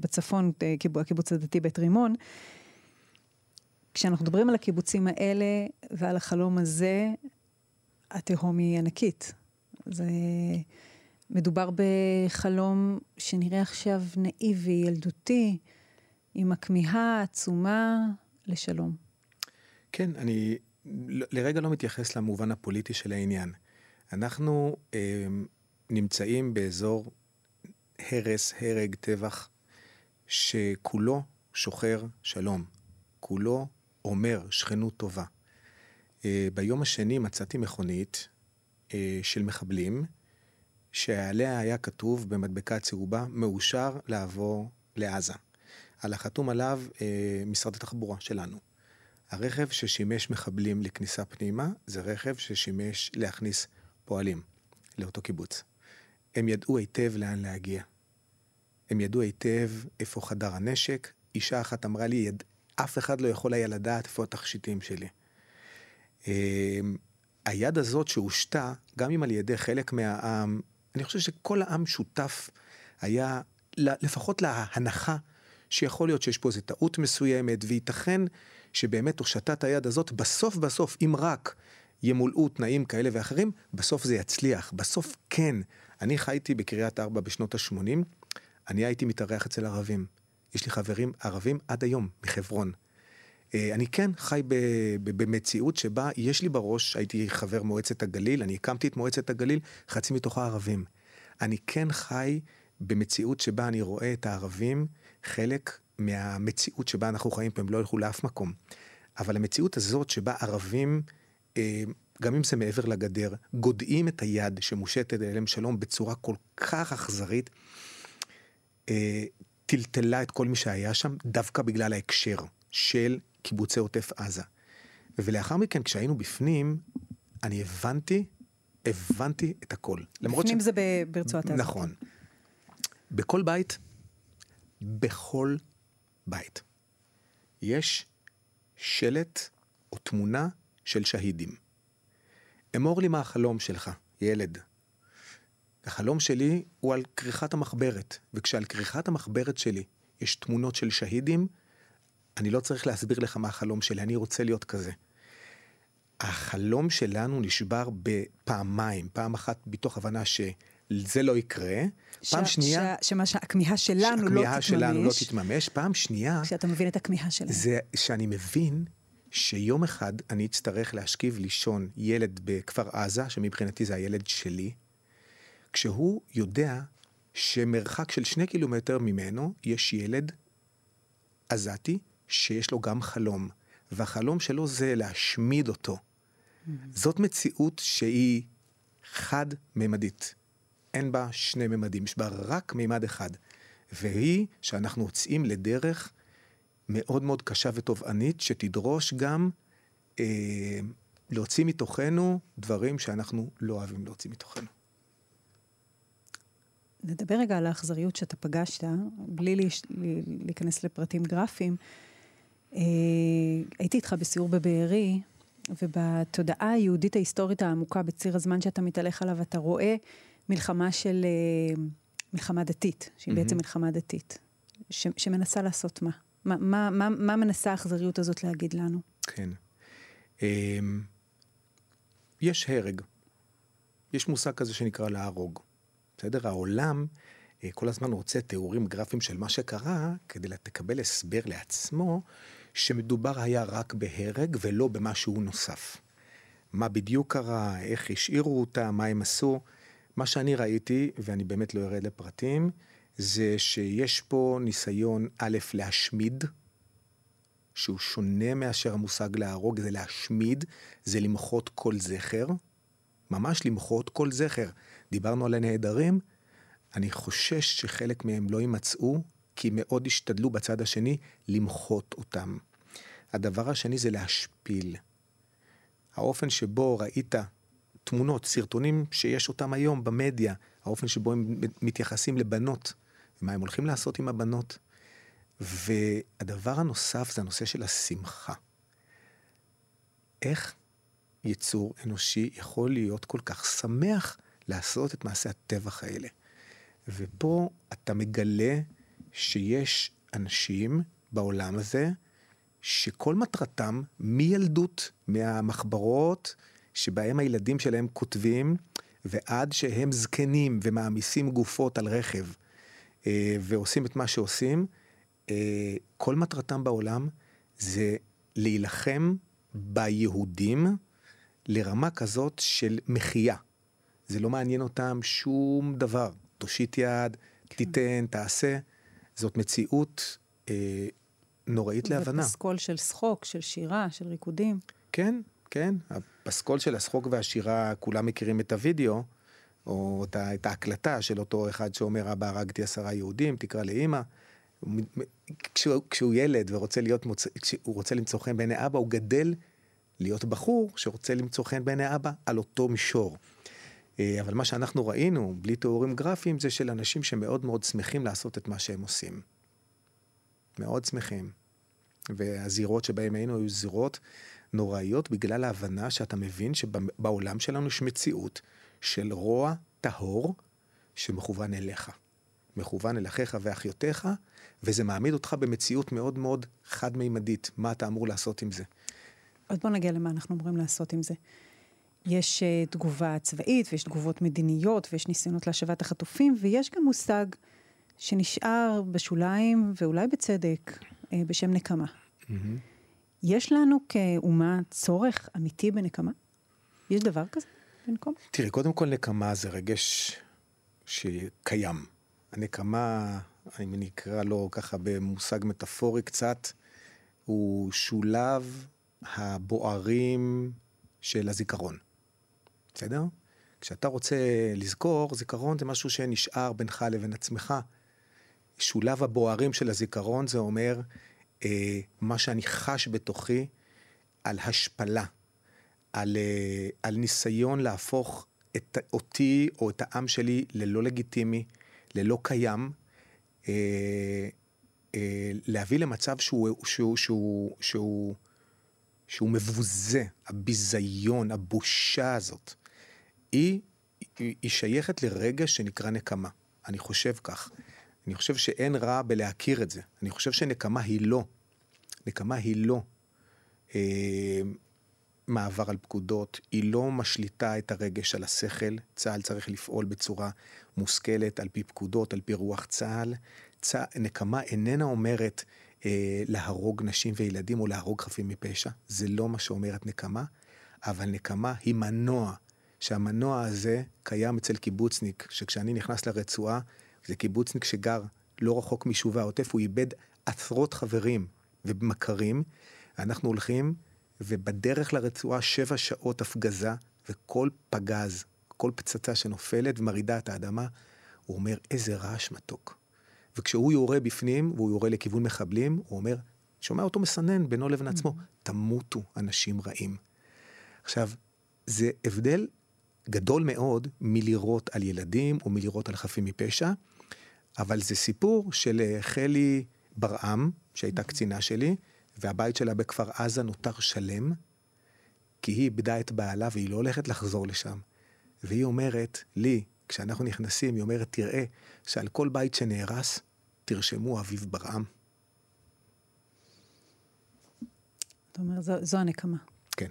בצפון, הקיבוץ הדתי בית רימון. כשאנחנו מדברים על הקיבוצים האלה ועל החלום הזה, התהום היא ענקית. זה מדובר בחלום שנראה עכשיו נאיבי, ילדותי, עם הכמיהה עצומה לשלום. כן, אני לרגע לא מתייחס למובן הפוליטי של העניין. אנחנו נמצאים באזור הרס, הרג, טבח, שכולו שוחר שלום. כולו אומר שכנות טובה. ביום השני מצאתי מכונית של מחבלים, שעליה היה כתוב במדבקה צהובה, מאושר לעבור לעזה. על החתום עליו משרד התחבורה שלנו. הרכב ששימש מחבלים לכניסה פנימה, זה רכב ששימש להכניס פועלים לאותו קיבוץ. הם ידעו היטב לאן להגיע. הם ידעו היטב איפה חדר הנשק. אישה אחת אמרה לי, אף אחד לא יכול היה לדעת איפה התכשיטים שלי. היד הזאת שהושתה, גם אם על ידי חלק מהעם, אני חושב שכל העם שותף היה, לפחות להנחה, שיכול להיות שיש פה איזו טעות מסוימת, וייתכן שבאמת הושטת היד הזאת, בסוף, אם רק ימולאו תנאים כאלה ואחרים, בסוף זה יצליח, בסוף כן. אני חייתי בקריית ארבע בשנות ה-80, אני הייתי מתארח אצל ערבים. יש לי חברים ערבים עד היום, מחברון. אני כן חי במציאות שבה יש לי בראש, הייתי חבר מועצת הגליל, אני הקמתי את מועצת הגליל, חצי מתוכה ערבים. אני כן חי במציאות שבה אני רואה את הערבים, חלק מהמציאות שבה אנחנו חיים, והם לא הלכו לאף מקום. אבל המציאות הזאת שבה ערבים, גם אם זה מעבר לגדר, גודעים את היד שמושטת אליהם שלום בצורה כל כך אכזרית, טלטלה את כל מי שהיה שם, דווקא בגלל ההקשר של קיבוצי עוטף עזה. ולאחר מכן, כשהיינו בפנים, אני הבנתי את הכל. בפנים זה ברצועת עזה. נכון. בכל בית, יש שלט או תמונה של שהידים. אמור לי מה החלום שלך, ילד. החלום שלי הוא על כריכת המחברת, וכשעל כריכת המחברת שלי יש תמונות של שהידים, אני לא צריך להסביר לך מה החלום שלי, אני רוצה להיות כזה. החלום שלנו נשבר בפעמיים, פעם אחת בתוך הבנה שזה לא יקרה, פעם שנייה... שהכמיהה שלנו לא תתממש, פעם שנייה... כשאתה מבין את הכמיהה שלנו. זה שאני מבין שיום אחד אני אצטרך להשכיב לישון ילד בכפר עזה, שמבחינתי זה הילד שלי, כשהוא יודע שמרחק של 2 קילומטר ממנו יש ילד עזתי שיש לו גם חלום, והחלום שלו זה להשמיד אותו. זאת מציאות שהיא חד-ממדית. אין בה 2 ממדים, יש בה רק מימד אחד. והיא שאנחנו הוצאים לדרך מאוד מאוד קשה ותובענית, שתדרוש גם להוציא מתוכנו דברים שאנחנו לא אוהבים להוציא מתוכנו. נדבר רגע על האכזריות שאתה פגשת, בלי להיכנס לפרטים גרפיים. הייתי איתך בסיור בבארי, ובתודעה היהודית ההיסטורית העמוקה, בציר הזמן שאתה מתהלך עליו, אתה רואה מלחמה דתית, שהיא בעצם מלחמה דתית, שמנסה לעשות מה? מה מנסה האכזריות הזאת להגיד לנו? כן. יש הרג. יש מושג כזה שנקרא להרוג. בסדר, העולם כל הזמן רוצה תיאורים גרפיים של מה שקרה, כדי לקבל הסבר לעצמו, שמדובר היה רק בהרג, ולא במשהו נוסף. מה בדיוק קרה, איך השאירו אותה, מה הם עשו. מה שאני ראיתי, ואני באמת לא ארד לפרטים, זה שיש פה ניסיון א' להשמיד, שהוא שונה מאשר המושג להרוג, זה להשמיד, זה למחות כל זכר, ממש למחות כל זכר. דיברנו על הנהדרים, אני חושש שחלק מהם לא יימצאו, כי מאוד השתדלו בצד השני למחות אותם. הדבר השני זה להשפיל. האופן שבו ראית תמונות, סרטונים שיש אותם היום במדיה, האופן שבו הם מתייחסים לבנות, ומה הם הולכים לעשות עם הבנות. והדבר הנוסף זה הנושא של השמחה. איך יצור אנושי יכול להיות כל כך שמח לעשות את מעשה הטבח האלה? ופה אתה מגלה שיש אנשים בעולם הזה, שכל מטרתם מילדות, מהמחברות שבהם הילדים שלהם כותבים, ועד שהם זקנים ומעמיסים גופות על רכב, ועושים את מה שעושים, כל מטרתם בעולם זה להילחם ביהודים לרמה כזאת של מחייה. זה לא מעניין אותם שום דבר. תושיט יד, תיתן, תעשה. זאת מציאות נוראית להבנה. פסקול של שחוק, של שירה, של ריקודים. כן, כן. הפסקול של השחוק והשירה, כולם מכירים את הוידאו, או את ההקלטה של אותו אחד שאומר, אבא, הרגתי 10 יהודים, תקרא לאמא. כשהוא ילד ורוצה להיות, כשהוא רוצה למצוא חן בעיני אבא, הוא גדל להיות בחור שרוצה למצוא חן בעיני אבא על אותו מישור. אבל מה שאנחנו ראינו, בלי תיאורים גרפיים, זה של אנשים שמאוד מאוד שמחים לעשות את מה שהם עושים. מאוד שמחים. והזירות שבהם היינו היו זירות נוראיות בגלל ההבנה שאתה מבין שבעולם שלנו יש מציאות של רוע טהור שמכוון אליך. מכוון אל אחיך ואחיותיך, וזה מעמיד אותך במציאות מאוד מאוד חד-מימדית. מה אתה אמור לעשות עם זה? עוד בוא נגיע למה אנחנו אמורים לעשות עם זה. יש תגובה צבאית, ויש תגובות מדיניות, ויש ניסיונות להשבת החטופים, ויש גם מושג שנשאר בשוליים, ואולי בצדק, בשם נקמה. יש לנו כאומה צורך אמיתי בנקמה? יש דבר כזה בנקום? תראי, קודם כל נקמה זה רגש שקיים. הנקמה, אני אקרא לו ככה במושג מטאפורי קצת, הוא שולב הבוערים של הזיכרון. בסדר? כשאתה רוצה לזכור, זיכרון זה משהו שנשאר בינך לבין עצמך. שולב הבוערים של הזיכרון זה אומר מה שאני חש בתוכי על השפלה, על ניסיון להפוך אותי או את העם שלי ללא לגיטימי, ללא קיים, להביא למצב שהוא מבוזה. הביזיון, הבושה הזאת, היא שייכת לרגע שנקרא נקמה. אני חושב כך. אני חושב שאין רע בלהכיר את זה. אני חושב שנקמה היא לא. נקמה היא לא מעבר על פקודות, היא לא משליטה את הרגש על השכל. צהל צריך לפעול בצורה מושכלת, על פי פקודות, על פי רוח צהל. נקמה איננה אומרת להרוג נשים וילדים או להרוג חפים מפשע. זה לא מה שאומרת נקמה, אבל נקמה היא מנוע, שהמנוע הזה קיים אצל קיבוצניק, שכשאני נכנס לרצועה, זה קיבוצניק שגר לא רחוק משובה העוטף, הוא איבד עשרות חברים ומכרים, אנחנו הולכים ובדרך לרצועה 7 שעות הפגזה, וכל פגז, כל פצצה שנופלת ומרידה את האדמה, הוא אומר איזה רעש מתוק. וכשהוא יורה בפנים, והוא יורה לכיוון מחבלים, הוא אומר, שומע אותו מסנן בינו לבין עצמו, תמותו אנשים רעים. עכשיו, זה הבדל גדול מאוד מלירות על ילדים, או מלירות על חפים מפשע, אבל זה סיפור של חלי ברעם, שהייתה קצינה שלי, והבית שלה בכפר עזה נותר שלם, כי היא איבדה את בעלה, והיא לא הולכת לחזור לשם. והיא אומרת לי, כשאנחנו נכנסים, היא אומרת, תראה, שעל כל בית שנהרס, תרשמו אביב ברעם. אתה אומר, זו הנקמה. כן.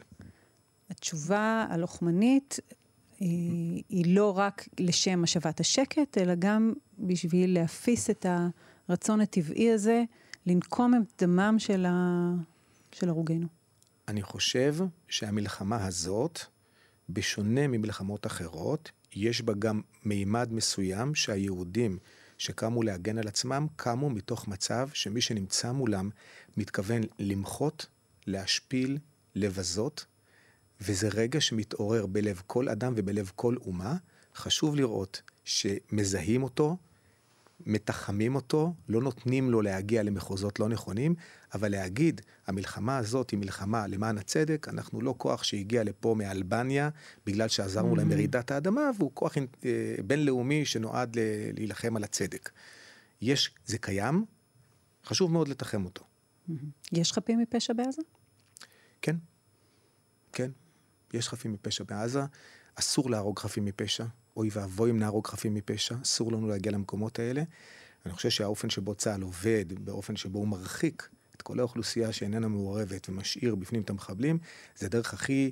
התשובה הלוחמנית היא לא רק לשם השבת השקט, אלא גם בשביל להפיס את הרצון הטבעי הזה, לנקום את דמם של הרוגנו. אני חושב שהמלחמה הזאת, בשונה ממלחמות אחרות, יש בה גם מימד מסוים שהיהודים שקמו להגן על עצמם, קמו מתוך מצב שמי שנמצא מולם מתכוון למחות, להשפיל, לבזות, וזה רגע שמתעורר בלב כל אדם ובלב כל אומה. חשוב לראות שמזהים אותו, מתחמים אותו, לא נותנים לו להגיע למחוזות לא נכונים, אבל להגיד, המלחמה הזאת היא מלחמה למען הצדק, אנחנו לא כוח שהגיע לפה מאלבניה, בגלל שעזרנו למרידת האדמה, והוא כוח בינלאומי שנועד להילחם על הצדק. זה קיים, חשוב מאוד לתחם אותו. יש חפים מפשע בעזה? כן, כן, יש חפים מפשע בעזה, אסור להרוג חפים מפשע, אוי ואבוי אם נהרוג חפים מפשע, אסור לנו להגיע למקומות האלה. אני חושב שהאופן שבו צהל עובד, באופן שבו הוא מרחיק את כל האוכלוסייה שאיננה מעורבת ומשאיר בפנים את המחבלים, זה דרך הכי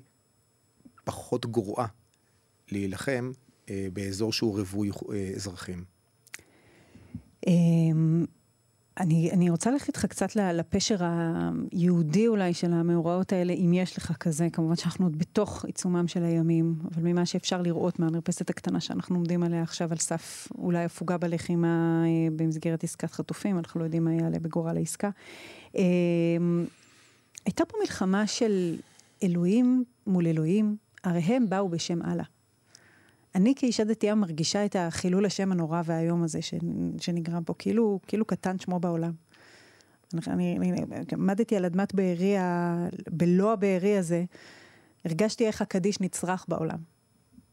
פחות גרועה להילחם באזור שהוא רווי אזרחים. אני רוצה ללכת איתך קצת לפשר היהודי אולי של המאורעות האלה, אם יש לך כזה. כמובן שאנחנו עוד בתוך עיצומם של הימים, אבל ממה שאפשר לראות מהמרפסת הקטנה שאנחנו עומדים עליה עכשיו, על סף אולי הפוגה בלחימה במסגרת עסקת חטופים, אנחנו לא יודעים מה יעלה בגורל העסקה. הייתה פה מלחמה של אלוהים מול אלוהים, הרי הם באו בשם אללה. אני כאישה דתייה מרגישה את החילול השם הנורא והיום הזה שנגרם פה, כאילו קטן שמו בעולם. אני עמדתי על אדמת בערי, בלוע בערי הזה, הרגשתי איך הקדיש נצרח בעולם.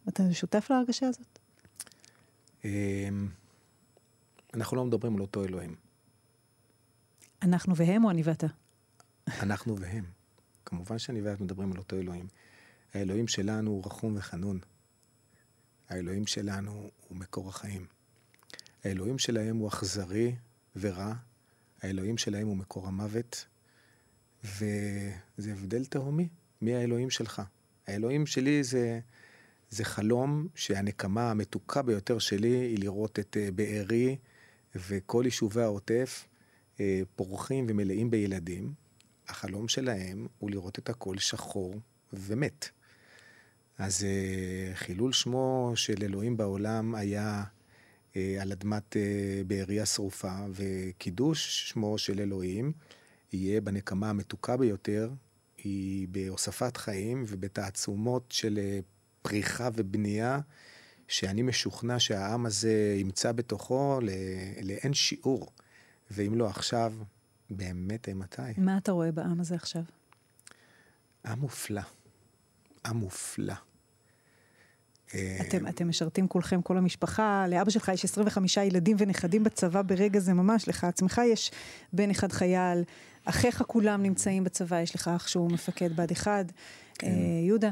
אתה שותף להרגשה הזאת? אנחנו לא מדברים על אותו אלוהים. אנחנו והם או אני ואתה? אנחנו והם. כמובן שאני ואת מדברים על אותו אלוהים. האלוהים שלנו הוא רחום וחנון. האלוהים שלנו הוא מקור החיים. האלוהים שלהם הוא אכזרי ורע. האלוהים שלהם הוא מקור המוות. וזה הבדל תהומי. מי האלוהים שלך? האלוהים שלי זה חלום שהנקמה המתוקה ביותר שלי היא לראות את בארי וכל יישובי העוטף פורחים ומלאים בילדים. החלום שלהם הוא לראות את הכל שחור ומת. אז חילול שמו של אלוהים בעולם היה על אדמת בארי השרופה, וקידוש שמו של אלוהים יהיה בנקמה המתוקה ביותר, היא בהוספת חיים ובתעצומות של פריחה ובנייה, שאני משוכנע שהעם הזה ימצא בתוכו לאין שיעור, ואם לא עכשיו, באמת מתי? מה אתה רואה בעם הזה עכשיו? עם מופלא. עם מופלא. אתם משרתים כולכם, כל המשפחה, לאבא שלך יש 25 ילדים ונכדים בצבא ברגע זה ממש, לך עצמך יש בן אחד חייל, אחיך כולם נמצאים בצבא, יש לך אח שהוא מפקד בעד אחד, יהודה.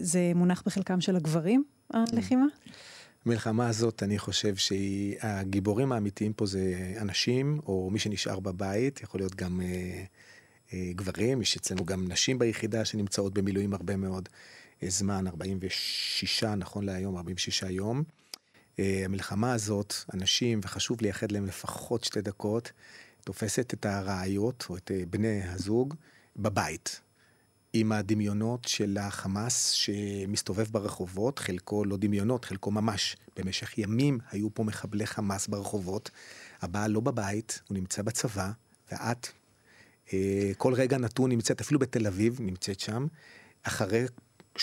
זה מונח בחלקם של הגברים, הלחימה? המלחמה הזאת, אני חושב שהגיבורים האמיתיים פה זה אנשים, או מי שנשאר בבית, יכול להיות גם גברים, יש אצלנו גם נשים ביחידה שנמצאות במילואים הרבה מאוד זמן, 46, נכון להיום, 46 יום. המלחמה הזאת, אנשים, וחשוב לייחד להם לפחות 2 דקות, תופסת את הרעיות, או את בני הזוג, בבית. עם הדמיונות של החמאס שמסתובב ברחובות, חלקו לא דמיונות, חלקו ממש. במשך ימים היו פה מחבלי חמאס ברחובות, הבעל לא בבית, הוא נמצא בצבא, ואת, כל רגע נתון נמצאת, אפילו בתל אביב נמצאת שם, אחרי 2.5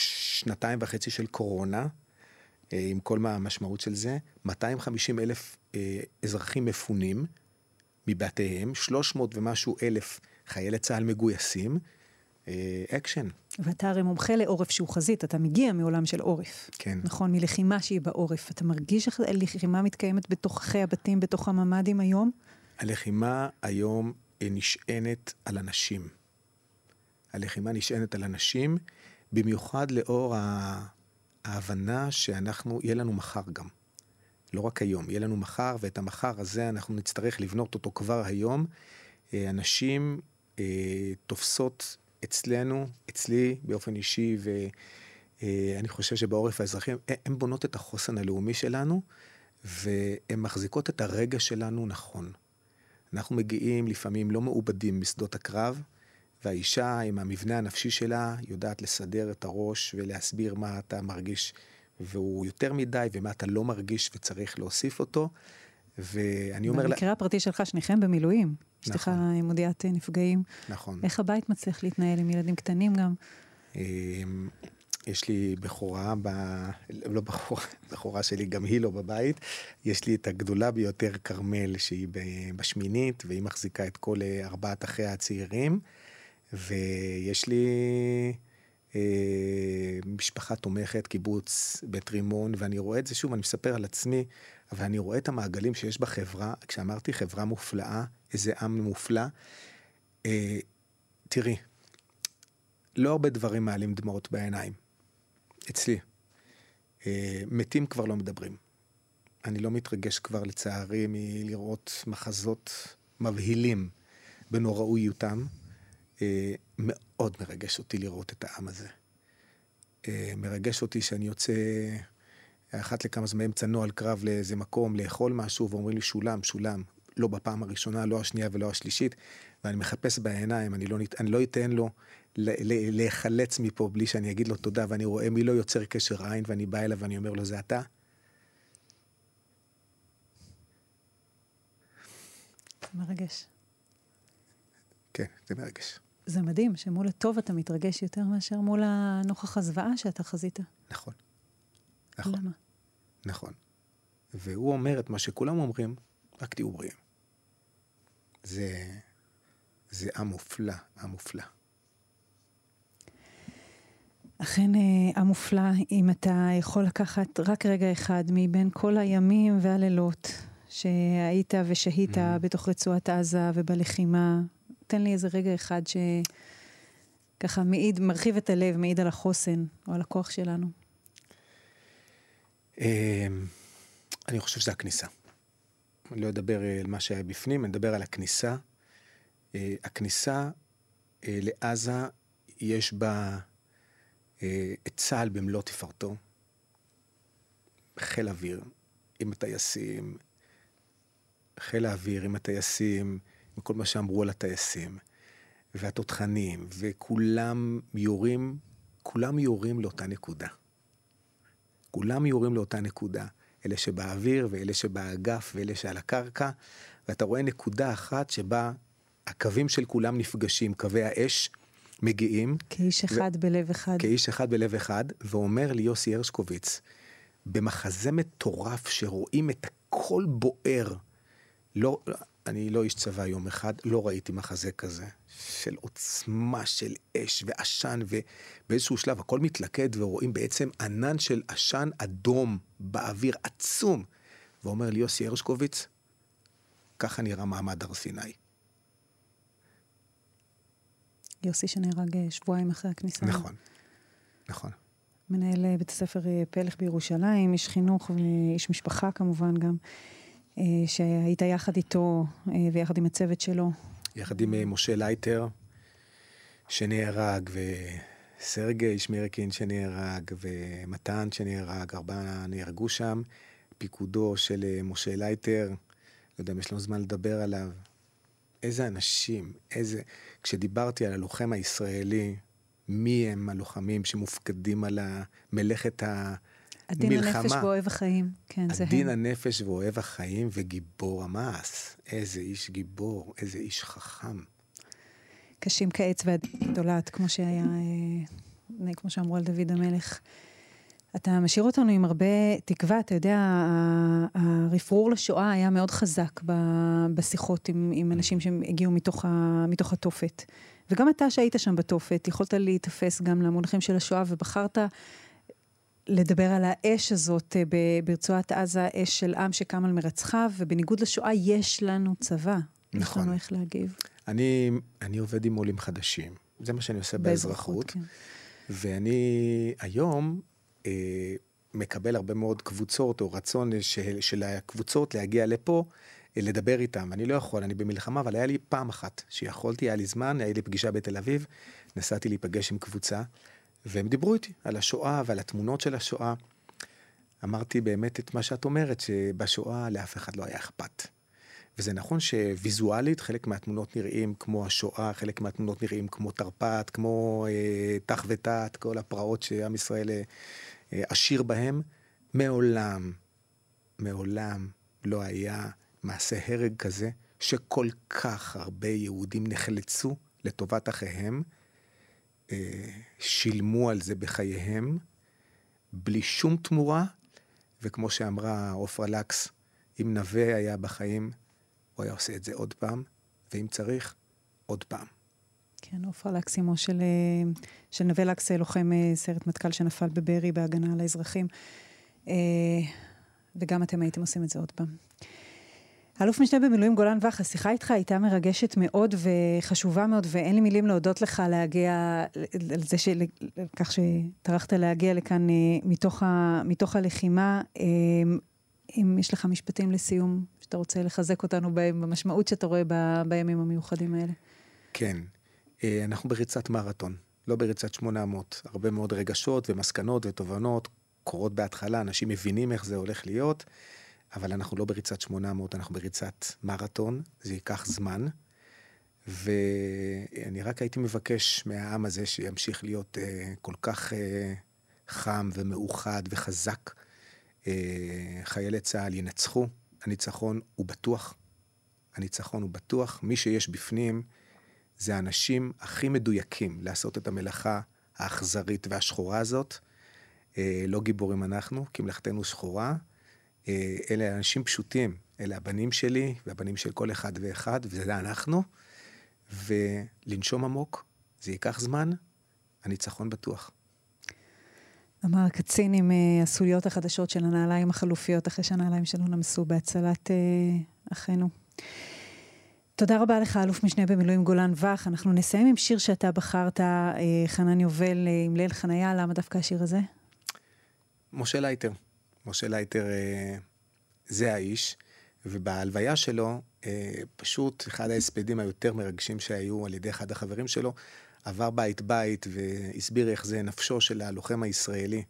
של קורונה, עם כל מה המשמעות של זה, 250,000 אזרחים מפונים מבתיהם, 300,000 חיילי צהל מגויסים, אקשן. ואתה הרי מומחה לעורף שהוא חזית, אתה מגיע מעולם של עורף. כן. נכון, מלחימה שהיא בעורף. אתה מרגיש שהלחימה מתקיימת בתוככי הבתים, בתוך הממדים היום? הלחימה היום נשענת על אנשים. הלחימה נשענת על אנשים, במיוחד לאור ההבנה שאנחנו, יהיה לנו מחר גם. לא רק היום, יהיה לנו מחר, ואת המחר הזה אנחנו נצטרך לבנות אותו כבר היום. אנשים תופסות אצלנו, אצלי באופן אישי, ואני חושב שבעורף האזרחים, הם בונות את החוסן הלאומי שלנו, והן מחזיקות את הרגע שלנו נכון. אנחנו מגיעים לפעמים לא מעובדים משדות הקרב, והאישה עם המבנה הנפשי שלה יודעת לסדר את הראש ולהסביר מה אתה מרגיש, והוא יותר מדי ומה אתה לא מרגיש וצריך להוסיף אותו. ואני אומר במקרה הפרטי שלך, שניכם במילואים. אשתך מודיעת נפגעים. נכון. איך הבית מצליח להתנהל עם ילדים קטנים גם? יש לי בחורה, לא בחורה, בחורה שלי גם היא לא בבית, יש לי את הגדולה ביותר קרמל שהיא בשמינית, והיא מחזיקה את כל 4 אחיה הצעירים, ויש לי משפחה תומכת, קיבוץ, בית רימון, ואני רואה את זה שוב, אני מספר על עצמי, אבל אני רואה את המעגלים שיש בחברה, כשאמרתי חברה מופלאה, איזה עם מופלא, תראי, לא הרבה דברים מעלים דמעות בעיניים, אצלי, מתים כבר לא מדברים, אני לא מתרגש כבר לצערי מלראות מחזות מבהילים בנוראויותם, מאוד מרגש אותי לראות את העם הזה, מרגש אותי שאני יוצא אחת לכמה זמן צנוע לקרב לאיזה מקום, לאכול משהו, ואומרים לי שולם, שולם, לא בפעם הראשונה, לא השנייה ולא השלישית, ואני מחפש בעיניים, אני לא אתן לו להיחלץ מפה בלי שאני אגיד לו תודה, ואני רואה מי לא יוצר קשר עין, ואני בא אליו ואני אומר לו, זה אתה? זה מרגש. כן, זה מרגש. זה מדהים, שמול הטוב אתה מתרגש יותר מאשר מול הנוכח הזוועה שאתה חזית. נכון. נכון. למה? נכון. והוא אומר את מה שכולם אומרים, רק תהיו בריאים. זה עם מופלא, עם מופלא. אכן, עם מופלא, אם אתה יכול לקחת רק רגע אחד מבין כל הימים והלילות שהיית ושהית בתוך רצועת עזה ובלחימה, תן לי איזה רגע אחד שככה מעיד, מרחיב את הלב, מעיד על החוסן או על הכוח שלנו. אני חושב שזה הכניסה. אני לא אדבר על מה שהיה בפנים, אני אדבר על הכניסה. הכניסה לעזה יש בה את צהל במלוא תפארתו, חיל אוויר עם הטייסים, וכל מה שאמרו על הטייסים, והתותחנים, וכולם יורים, לאותה נקודה. אלה שבאוויר, ואלה שבאגף, ואלה שעל הקרקע, ואתה רואה נקודה אחת שבה הקווים של כולם נפגשים, קווי האש מגיעים. כאיש אחד בלב אחד. ואומר לי יוסי הרשקוביץ, במחזה מטורף שרואים את הכל בוער, לא, אני לא איש צבא יום אחד, לא ראיתי מחזה כזה, של עוצמה של אש ועשן, ובאיזשהו שלב הכל מתלכד, ורואים בעצם ענן של עשן אדום באוויר עצום, ואומר לי יוסי הרשקוביץ, ככה נראה מעמד הר סיני. יוסי שנהרג שבועיים אחרי הכניסה. נכון, נכון. מנהל בית הספר פלח בירושלים, איש חינוך ואיש משפחה כמובן גם, שהיית יחד איתו ויחד עם הצוות שלו. יחד עם משה לייטר, שנהרג, וסרגי שמרקין שנהרג, ומתן שנהרג, 4 נהרגו שם, פיקודו של משה לייטר, לא יודע אם יש לנו זמן לדבר עליו. איזה אנשים, כשדיברתי על הלוחם הישראלי, מי הם הלוחמים שמופקדים על מלאכת המלחמה. הדין הנפש ואוהב החיים. כן, זה הם. הדין הנפש ואוהב החיים וגיבור המעש. איזה איש גיבור, איזה איש חכם. קשים כעץ והדולת, כמו שהיה, כמו שאמרו על דוד המלך. אתה משאיר אותנו עם הרבה תקווה, אתה יודע, הרפרור לשואה היה מאוד חזק בשיחות עם אנשים שהגיעו מתוך התופת. וגם אתה שהיית שם בתופת, יכולת להתאפס גם למונחים של השואה, ובחרת לדבר על האש הזאת ברצועת עזה, אש של עם שקם על מרצחיו, ובניגוד לשואה יש לנו צבא. נכון. יש לנו איך להגיב. אני עובד עם עולים חדשים, זה מה שאני עושה באזרחות, כן. ואני היום מקבל הרבה מאוד קבוצות, או רצון של הקבוצות להגיע לפה, לדבר איתם. אני לא יכול, אני במלחמה, אבל היה לי פעם אחת שיכולתי, היה לי זמן, היה לי פגישה בתל אביב, נסעתי להיפגש עם קבוצה, והם דיברו איתי על השואה ועל התמונות של השואה. אמרתי באמת את מה שאת אומרת, שבשואה לאף אחד לא היה אכפת. וזה נכון שוויזואלית חלק מהתמונות נראים כמו השואה, חלק מהתמונות נראים כמו תרפ"ט, כמו תח ותת, כל הפרעות שעם ישראל עשיר בהם. מעולם לא היה מעשה הרג כזה, שכל כך הרבה יהודים נחלצו לטובת אחיהם, שילמו על זה בחייהם, בלי שום תמורה, וכמו שאמרה עופרה לקס, אם נווה היה בחיים, הוא היה עושה את זה עוד פעם, ואם צריך, עוד פעם. כן, עופרה לקס, אמו של נווה לקס, לוחם סיירת מטכ"ל שנפל בברי בהגנה על האזרחים, וגם אתם הייתם עושים את זה עוד פעם. אלוף משנה במילואים גולן וח, השיחה איתך הייתה מרגשת מאוד וחשובה מאוד, ואין לי מילים להודות לך להגיע, על זה כך שטרחת להגיע לכאן מתוך הלחימה. אם יש לך משפטים לסיום, שאתה רוצה לחזק אותנו בהם, במשמעות שאתה רואה בימים המיוחדים האלה. כן, אנחנו בריצת מרתון, לא בריצת 800, הרבה מאוד רגשות ומסקנות ותובנות, קורות בהתחלה, אנשים מבינים איך זה הולך להיות, אבל אנחנו לא בריצת 800, אנחנו בריצת מרתון, זה ייקח זמן, ואני רק הייתי מבקש מהעם הזה שימשיך להיות כל כך חם ומאוחד וחזק, חיילי צהל ינצחו, הניצחון הוא בטוח, מי שיש בפנים זה האנשים הכי מדויקים לעשות את המלאכה האכזרית והשחורה הזאת, לא גיבורים אנחנו, כי מלאכתנו שחורה, אלה אנשים פשוטים, אלה הבנים שלי והבנים של כל אחד ואחד, וזה אנחנו, ולנשום עמוק, זה ייקח זמן, הניצחון בטוח. אמר הקצין עם הסוליות החדשות של הנעליים החלופיות, אחרי שהנעליים שלנו נמסו בהצלת אחינו. תודה רבה לך, אלוף משנה במילואים גולן וח. אנחנו נסיים עם שיר שאתה בחרת, חנן יובל, עם ליל חניה. למה דווקא השיר הזה? משה לייטר. משה לייטר זה האיש, ובהלוויה שלו, פשוט אחד ההספדים היותר מרגשים שהיו על ידי אחד החברים שלו, עבר בית בית והסביר איך זה נפשו של הלוחם הישראלי,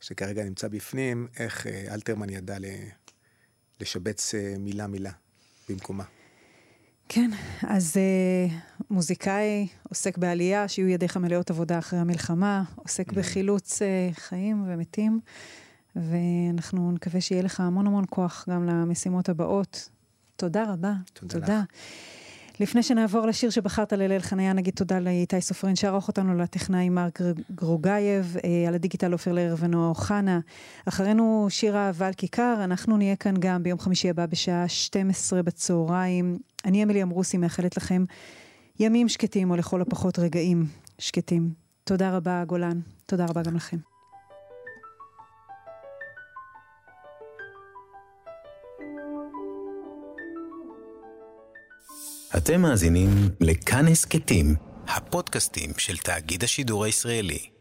שכרגע נמצא בפנים, איך אלתרמן ידע לשבץ מילה מילה במקומה. כן, אז מוזיקאי, עוסק בעלייה, שיהיו ידיך מלאות עבודה אחרי המלחמה, עוסק בחילוץ חיים ומתים, ואנחנו נקווה שיהיה לך המון המון כוח גם למשימות הבאות. תודה רבה. תודה. לפני שנעבור לשיר שבחרת לליל חניה, נגיד תודה לאיתי סופרין שערוך אותנו, לטכנאי מרק גרוגייב, על הדיגיטל אופיר לרר ונועה אוחנה. אחרינו שיר אהבה על כיכר, אנחנו נהיה כאן גם ביום חמישי הבא בשעה 12 בצהריים. אני אמילי עמרוסי מאחלת לכם ימים שקטים, או לכל הפחות רגעים שקטים. תודה רבה גולן, תודה רבה גם לכם. אתם מאזינים לכאן הסכתים, הפודקאסטים של תאגיד השידור הישראלי.